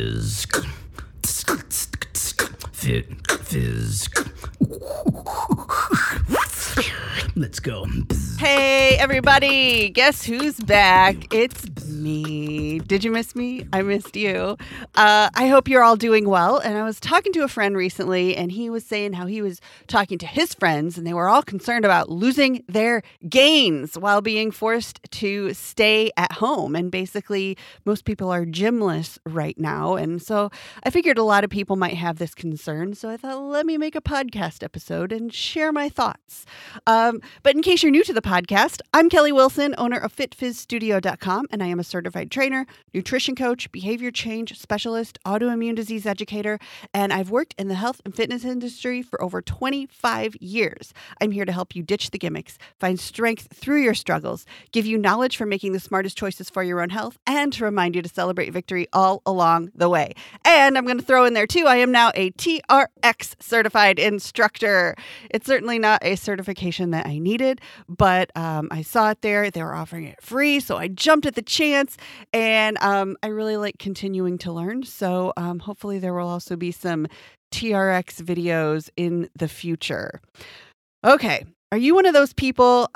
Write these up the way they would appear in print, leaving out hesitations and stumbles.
Fizz. Fit Fizz. Let's go. Hey, everybody. Guess who's back? It's me. Did you miss me? I missed you. I hope you're all doing well. And I was talking to a friend recently, and he was saying how he was talking to his friends, and they were all concerned about losing their gains while being forced to stay at home. And basically, most people are gymless right now. And so I figured a lot of people might have this concern. So I thought, let me make a podcast episode and share my thoughts. But in case you're new to the podcast, I'm Kelly Wilson, owner of fitfizstudio.com, and I am a certified trainer, nutrition coach, behavior change specialist, autoimmune disease educator, and I've worked in the health and fitness industry for over 25 years. I'm here to help you ditch the gimmicks, find strength through your struggles, give you knowledge for making the smartest choices for your own health, and to remind you to celebrate victory all along the way. And I'm going to throw in there, too, I am now a TRX certified instructor. It's certainly not a certification that I needed, but I saw it there. They were offering it free, so I jumped at the chance, and I really like continuing to learn. So hopefully there will also be some TRX videos in the future. Okay. Are you one of those people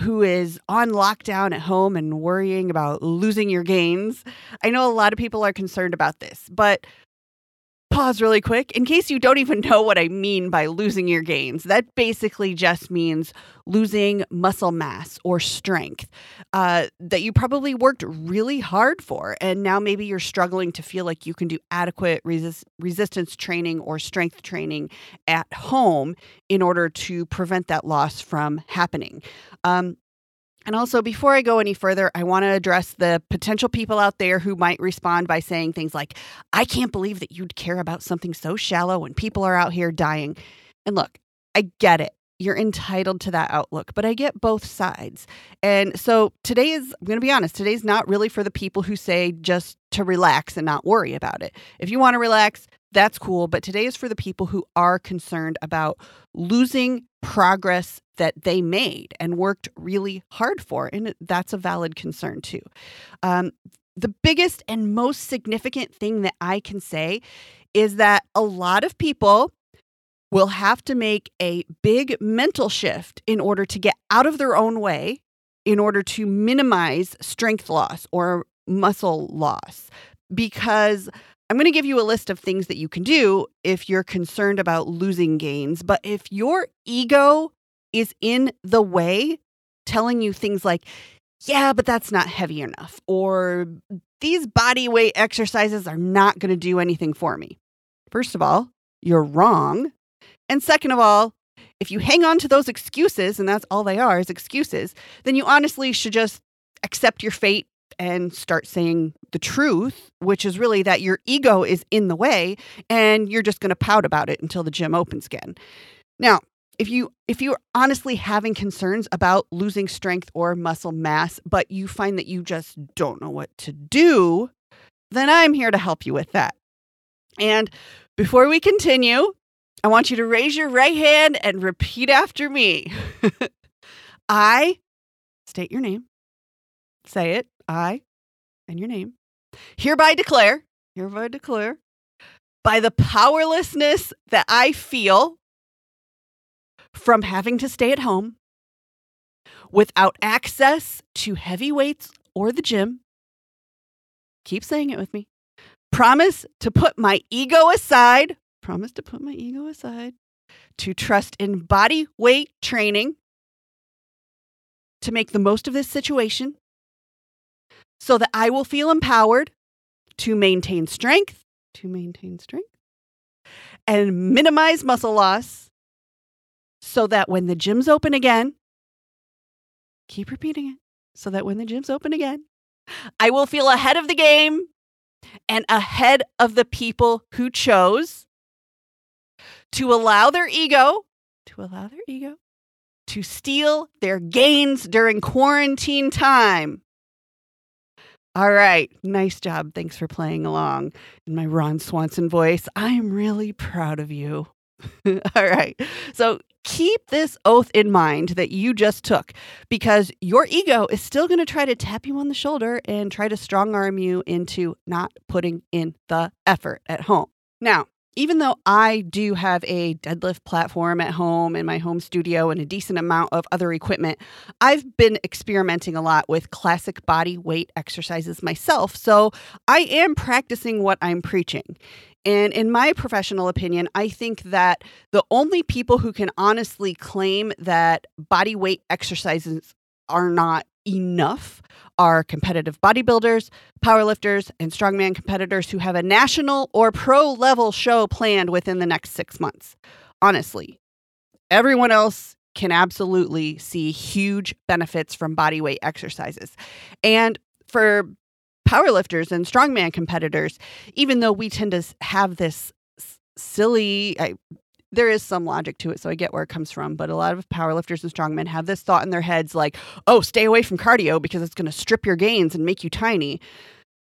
who is on lockdown at home and worrying about losing your gains? I know a lot of people are concerned about this, but pause really quick in case you don't even know what I mean by losing your gains. That basically just means losing muscle mass or strength that you probably worked really hard for. And now maybe you're struggling to feel like you can do adequate resistance training or strength training at home in order to prevent that loss from happening. And also, before I go any further, I want to address the potential people out there who might respond by saying things like, I can't believe that you'd care about something so shallow when people are out here dying. And look, I get it. You're entitled to that outlook, but I get both sides. And so today is, I'm going to be honest, today's not really for the people who say just to relax and not worry about it. If you want to relax, that's cool. But today is for the people who are concerned about losing progress that they made and worked really hard for. And that's a valid concern too. The biggest and most significant thing that I can say is that a lot of people will have to make a big mental shift in order to get out of their own way, in order to minimize strength loss or muscle loss. Because I'm going to give you a list of things that you can do if you're concerned about losing gains. But if your ego is in the way, telling you things like, yeah, but that's not heavy enough, or these body weight exercises are not going to do anything for me. First of all, you're wrong. And second of all, if you hang on to those excuses, and that's all they are is excuses, then you honestly should just accept your fate and start saying the truth, which is really that your ego is in the way and you're just going to pout about it until the gym opens again. Now, if you're honestly having concerns about losing strength or muscle mass, but you find that you just don't know what to do, then I'm here to help you with that. And before we continue, I want you to raise your right hand and repeat after me. I, state your name, say it, I, and your name, hereby declare, by the powerlessness that I feel from having to stay at home without access to heavy weights or the gym, keep saying it with me, promise to put my ego aside, to trust in body weight training, to make the most of this situation so that I will feel empowered to maintain strength, and minimize muscle loss, so that when the gyms open again, keep repeating it, so that when the gyms open again, I will feel ahead of the game and ahead of the people who chose to allow their ego, to steal their gains during quarantine time. All right. Nice job. Thanks for playing along in my Ron Swanson voice. I'm really proud of you. All right. So keep this oath in mind that you just took, because your ego is still going to try to tap you on the shoulder and try to strong arm you into not putting in the effort at home. Now, even though I do have a deadlift platform at home in my home studio and a decent amount of other equipment, I've been experimenting a lot with classic body weight exercises myself. So I am practicing what I'm preaching. And in my professional opinion, I think that the only people who can honestly claim that body weight exercises are not enough are competitive bodybuilders, powerlifters, and strongman competitors who have a national or pro-level show planned within the next 6 months. Honestly, everyone else can absolutely see huge benefits from body weight exercises. And for powerlifters and strongman competitors, even though we tend to have this silly... there is some logic to it, so I get where it comes from. But a lot of powerlifters and strongmen have this thought in their heads like, oh, stay away from cardio because it's going to strip your gains and make you tiny.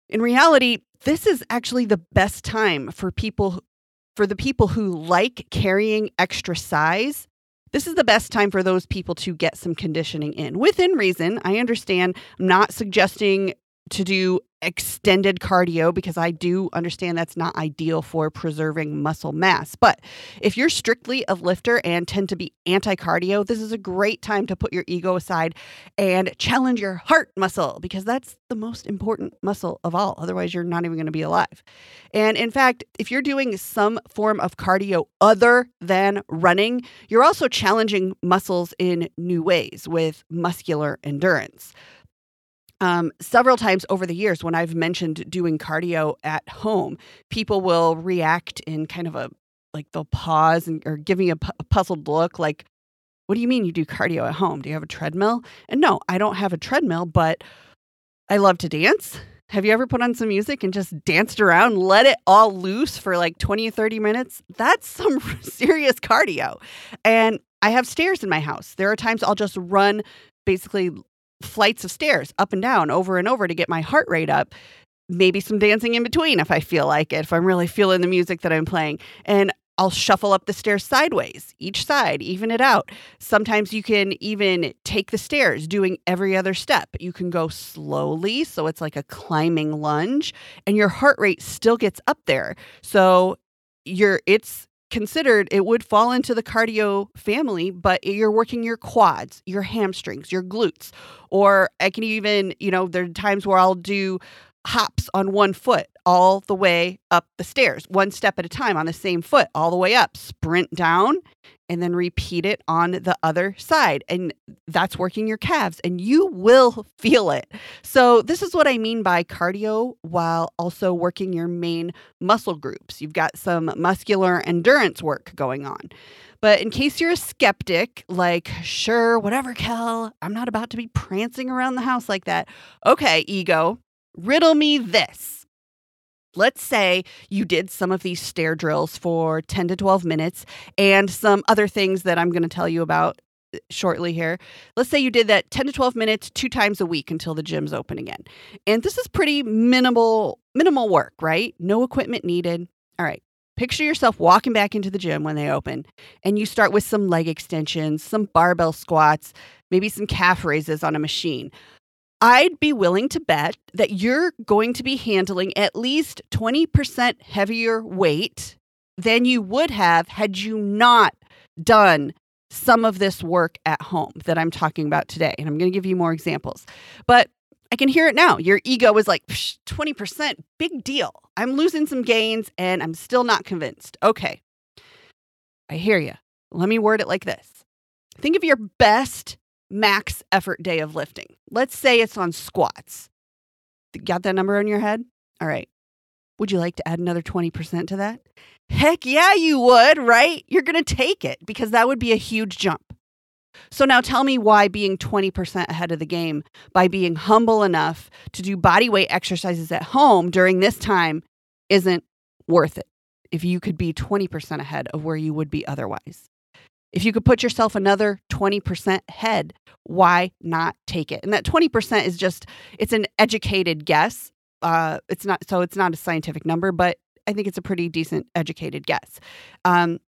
In reality, this is actually the best time for the people who like carrying extra size. This is the best time for those people to get some conditioning in. Within reason, I understand. I'm not suggesting to do extended cardio because I do understand that's not ideal for preserving muscle mass. But if you're strictly a lifter and tend to be anti-cardio, this is a great time to put your ego aside and challenge your heart muscle, because that's the most important muscle of all. Otherwise, you're not even going to be alive. And in fact, if you're doing some form of cardio other than running, you're also challenging muscles in new ways with muscular endurance. Several times over the years when I've mentioned doing cardio at home, people will react in kind of a, like they'll pause and, or give me a puzzled look like, what do you mean you do cardio at home? Do you have a treadmill? And no, I don't have a treadmill, but I love to dance. Have you ever put on some music and just danced around, let it all loose for like 20 or 30 minutes? That's some serious cardio. And I have stairs in my house. There are times I'll just run basically flights of stairs up and down over and over to get my heart rate up, maybe some dancing in between if I feel like it, if I'm really feeling the music that I'm playing. And I'll shuffle up the stairs sideways, each side, even it out. Sometimes you can even take the stairs doing every other step. You can go slowly, so it's like a climbing lunge, and your heart rate still gets up there. So it's considered, it would fall into the cardio family, but you're working your quads, your hamstrings, your glutes, or I can even, there are times where I'll do hops on one foot all the way up the stairs, one step at a time on the same foot, all the way up, sprint down, and then repeat it on the other side. And that's working your calves, and you will feel it. So this is what I mean by cardio while also working your main muscle groups. You've got some muscular endurance work going on. But in case you're a skeptic, like, sure, whatever, Kel, I'm not about to be prancing around the house like that. Okay, ego, riddle me this. Let's say you did some of these stair drills for 10 to 12 minutes and some other things that I'm going to tell you about shortly here. Let's say you did that 10 to 12 minutes 2 times a week until the gym's open again. And this is pretty minimal work, right? No equipment needed. All right. Picture yourself walking back into the gym when they open, and you start with some leg extensions, some barbell squats, maybe some calf raises on a machine. I'd be willing to bet that you're going to be handling at least 20% heavier weight than you would have had you not done some of this work at home that I'm talking about today. And I'm going to give you more examples. But I can hear it now. Your ego is like, 20%, big deal. I'm losing some gains and I'm still not convinced. Okay, I hear you. Let me word it like this. Think of your best max effort day of lifting. Let's say it's on squats. Got that number in your head? All right. Would you like to add another 20% to that? Heck yeah, you would, right? You're going to take it because that would be a huge jump. So now tell me why being 20% ahead of the game by being humble enough to do body weight exercises at home during this time isn't worth it if you could be 20% ahead of where you would be otherwise. If you could put yourself another 20% ahead, why not take it? And that 20% is just, it's an educated guess. It's not a scientific number, but I think it's a pretty decent educated guess.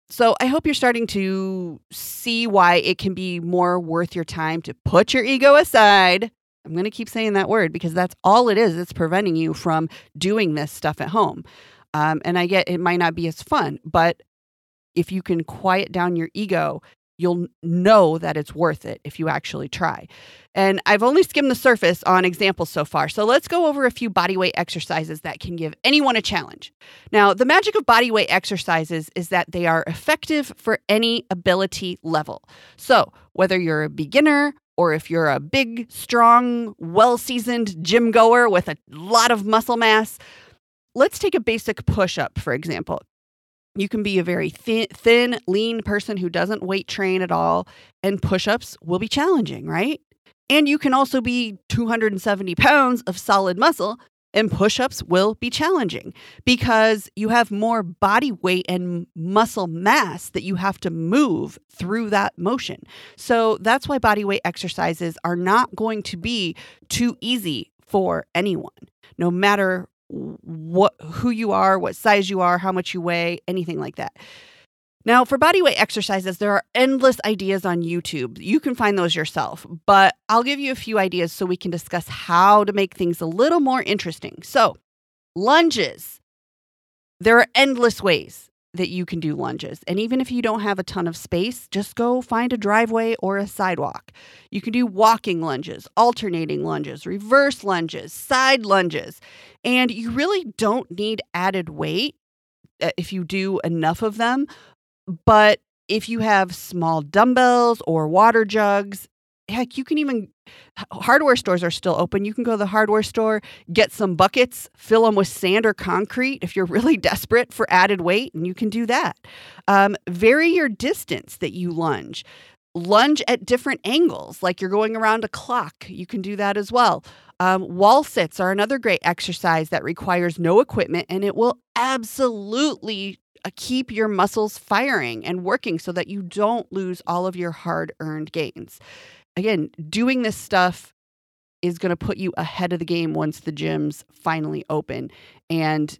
So I hope you're starting to see why it can be more worth your time to put your ego aside. I'm going to keep saying that word because that's all it is. It's preventing you from doing this stuff at home. And I get it might not be as fun, but if you can quiet down your ego, you'll know that it's worth it if you actually try. And I've only skimmed the surface on examples so far. So let's go over a few bodyweight exercises that can give anyone a challenge. Now, the magic of bodyweight exercises is that they are effective for any ability level. So whether you're a beginner or if you're a big, strong, well-seasoned gym goer with a lot of muscle mass, let's take a basic push-up, for example. You can be a very thin, lean person who doesn't weight train at all, and push-ups will be challenging, right? And you can also be 270 pounds of solid muscle, and push-ups will be challenging because you have more body weight and muscle mass that you have to move through that motion. So that's why body weight exercises are not going to be too easy for anyone, no matter who you are, what size you are, how much you weigh, anything like that. Now, for bodyweight exercises, there are endless ideas on YouTube. You can find those yourself, but I'll give you a few ideas so we can discuss how to make things a little more interesting. So, lunges. There are endless ways that you can do lunges. And even if you don't have a ton of space, just go find a driveway or a sidewalk. You can do walking lunges, alternating lunges, reverse lunges, side lunges. And you really don't need added weight if you do enough of them. But if you have small dumbbells or water jugs, heck, you can even, hardware stores are still open. You can go to the hardware store, get some buckets, fill them with sand or concrete if you're really desperate for added weight, and you can do that. Vary your distance that you lunge. Lunge at different angles, like you're going around a clock. You can do that as well. Wall sits are another great exercise that requires no equipment, and it will absolutely keep your muscles firing and working so that you don't lose all of your hard-earned gains. Again, doing this stuff is going to put you ahead of the game once the gyms finally open. And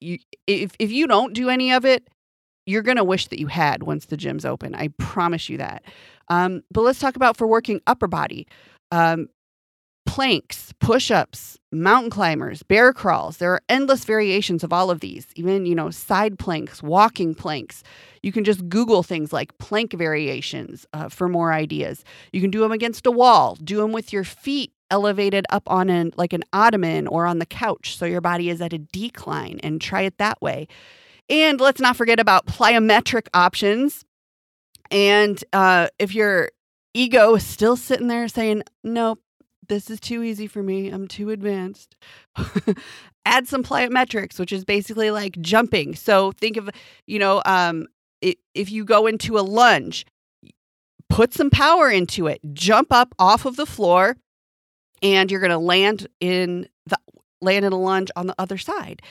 if you don't do any of it, you're going to wish that you had once the gyms open. I promise you that. But let's talk about for working upper body. Planks, push-ups, mountain climbers, bear crawls. There are endless variations of all of these. Even, side planks, walking planks. You can just Google things like plank variations for more ideas. You can do them against a wall. Do them with your feet elevated up on an ottoman or on the couch so your body is at a decline, and try it that way. And let's not forget about plyometric options. And if your ego is still sitting there saying, nope, this is too easy for me, I'm too advanced, add some plyometrics, which is basically like jumping. So think of, if you go into a lunge, put some power into it, jump up off of the floor, and you're going to land in a lunge on the other side.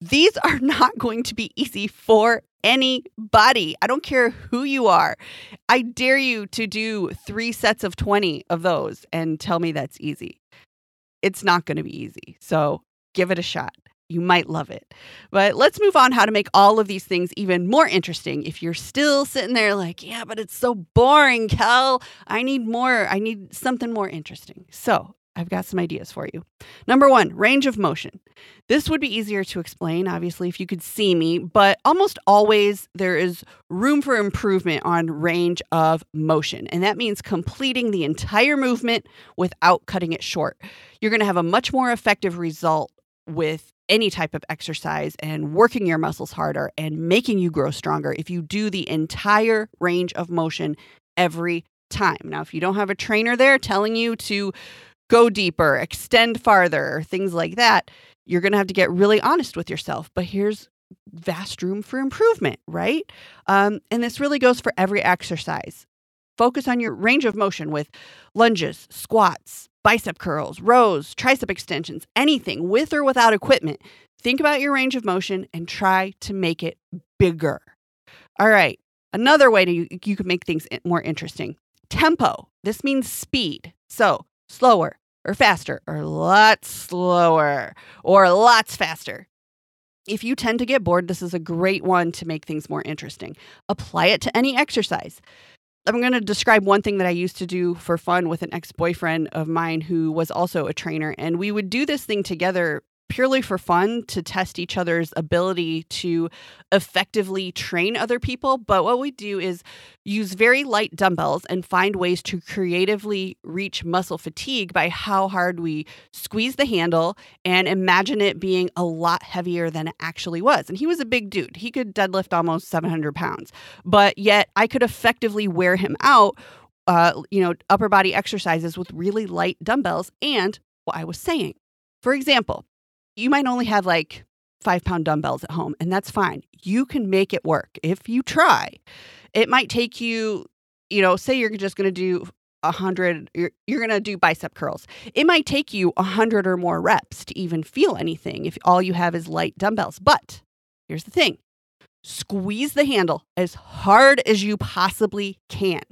These are not going to be easy for anybody. I don't care who you are. I dare you to do 3 sets of 20 of those and tell me that's easy. It's not going to be easy. So give it a shot. You might love it. But let's move on how to make all of these things even more interesting. If you're still sitting there like, yeah, but it's so boring, Kel. I need more. I need something more interesting. So I've got some ideas for you. Number 1, range of motion. This would be easier to explain, obviously, if you could see me, but almost always there is room for improvement on range of motion. And that means completing the entire movement without cutting it short. You're going to have a much more effective result with any type of exercise and working your muscles harder and making you grow stronger if you do the entire range of motion every time. Now, if you don't have a trainer there telling you to go deeper, extend farther, things like that, you're going to have to get really honest with yourself. But here's vast room for improvement, right? And this really goes for every exercise. Focus on your range of motion with lunges, squats, bicep curls, rows, tricep extensions, anything with or without equipment. Think about your range of motion and try to make it bigger. All right. Another way you can make things more interesting. Tempo. This means speed. So slower or faster or lots slower or lots faster. If you tend to get bored, this is a great one to make things more interesting. Apply it to any exercise. I'm going to describe one thing that I used to do for fun with an ex-boyfriend of mine who was also a trainer. And we would do this thing together purely for fun to test each other's ability to effectively train other people. But what we do is use very light dumbbells and find ways to creatively reach muscle fatigue by how hard we squeeze the handle and imagine it being a lot heavier than it actually was. And he was a big dude. He could deadlift almost 700 pounds, but yet I could effectively wear him out, upper body exercises with really light dumbbells. And what I was saying, for example, you might only have like 5-pound dumbbells at home, and that's fine. You can make it work if you try. It might take you, say you're just going to do 100, you're going to do bicep curls. It might take you 100 or more reps to even feel anything if all you have is light dumbbells. But here's the thing. Squeeze the handle as hard as you possibly can.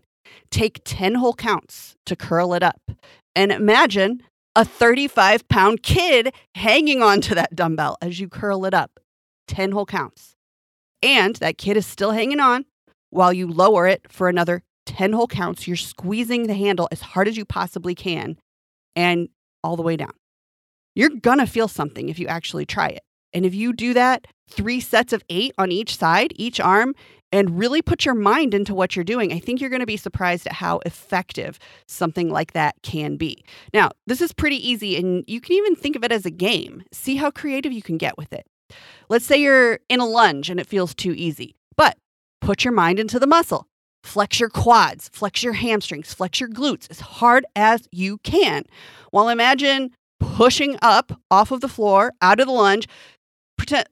Take 10 whole counts to curl it up. And imagine a 35-pound kid hanging onto that dumbbell as you curl it up, 10 whole counts. And that kid is still hanging on while you lower it for another 10 whole counts. You're squeezing the handle as hard as you possibly can and all the way down. You're going to feel something if you actually try it. And if you do that, 3 sets of 8 on each side, each arm, and really put your mind into what you're doing, I think you're going to be surprised at how effective something like that can be. Now, this is pretty easy, and you can even think of it as a game. See how creative you can get with it. Let's say you're in a lunge and it feels too easy, but put your mind into the muscle. Flex your quads, flex your hamstrings, flex your glutes as hard as you can. While imagine pushing up off of the floor, out of the lunge.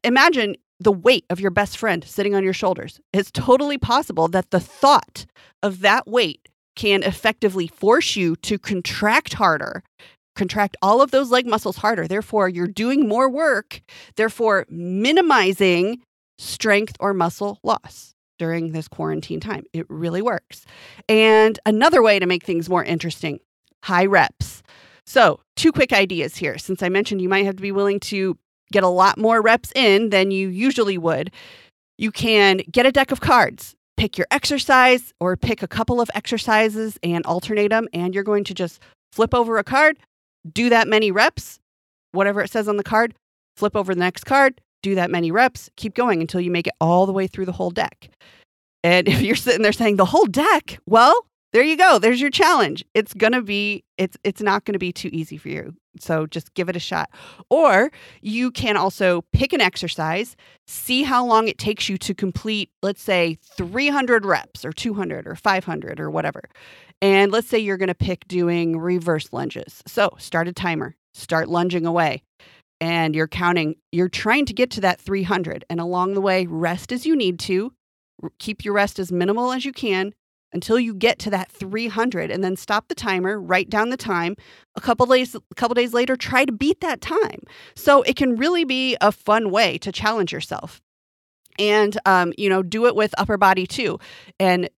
Imagine the weight of your best friend sitting on your shoulders. It's totally possible that the thought of that weight can effectively force you to contract harder, contract all of those leg muscles harder. Therefore, you're doing more work, therefore minimizing strength or muscle loss during this quarantine time. It really works. And another way to make things more interesting, high reps. So 2 quick ideas here. Since I mentioned you might have to be willing to get a lot more reps in than you usually would. You can get a deck of cards, pick your exercise or pick a couple of exercises and alternate them. And you're going to just flip over a card, do that many reps, whatever it says on the card, flip over the next card, do that many reps, keep going until you make it all the way through the whole deck. And if you're sitting there saying the whole deck, well, there you go. There's your challenge. It's not going to be too easy for you. So just give it a shot. Or you can also pick an exercise, see how long it takes you to complete, let's say 300 reps or 200 or 500 or whatever. And let's say you're going to pick doing reverse lunges. So start a timer, start lunging away, and you're counting. You're trying to get to that 300. And along the way, rest as you need to. Keep your rest as minimal as you can until you get to that 300, and then stop the timer, write down the time. A couple days later, try to beat that time. So it can really be a fun way to challenge yourself. And, do it with upper body too. And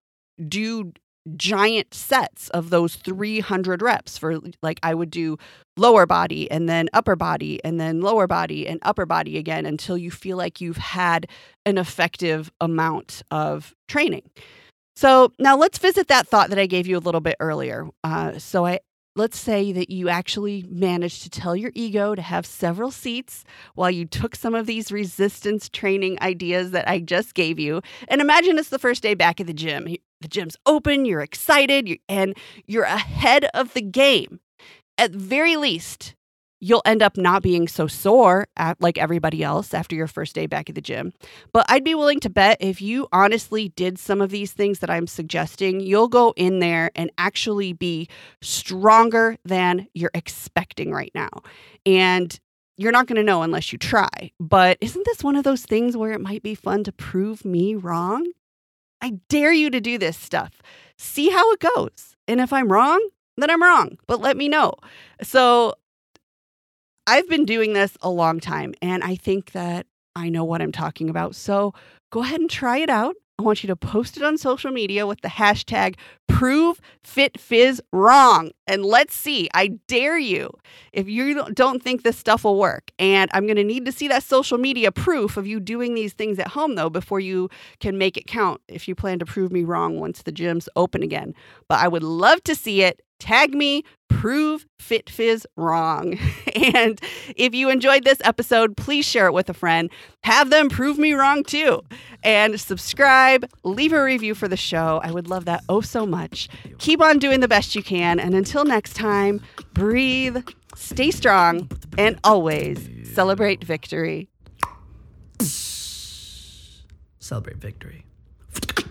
do giant sets of those 300 reps for, like, I would do lower body and then upper body and then lower body and upper body again until you feel like you've had an effective amount of training. So now let's visit that thought that I gave you a little bit earlier. Let's say that you actually managed to tell your ego to have several seats while you took some of these resistance training ideas that I just gave you. And imagine it's the first day back at the gym. The gym's open, you're excited, and you're ahead of the game. At very least, you'll end up not being so sore like everybody else after your first day back at the gym. But I'd be willing to bet if you honestly did some of these things that I'm suggesting, you'll go in there and actually be stronger than you're expecting right now. And you're not going to know unless you try. But isn't this one of those things where it might be fun to prove me wrong? I dare you to do this stuff. See how it goes. And if I'm wrong, then I'm wrong. But let me know. So I've been doing this a long time, and I think that I know what I'm talking about. So go ahead and try it out. I want you to post it on social media with the hashtag #ProveFitFizWrong. And let's see, I dare you, if you don't think this stuff will work. And I'm going to need to see that social media proof of you doing these things at home, though, before you can make it count if you plan to prove me wrong once the gym's open again. But I would love to see it. Tag me, #ProveFitFizWrong. And if you enjoyed this episode, please share it with a friend. Have them prove me wrong too. And subscribe, leave a review for the show. I would love that oh so much. Keep on doing the best you can. And until next time, breathe, stay strong, and always celebrate victory. Celebrate victory.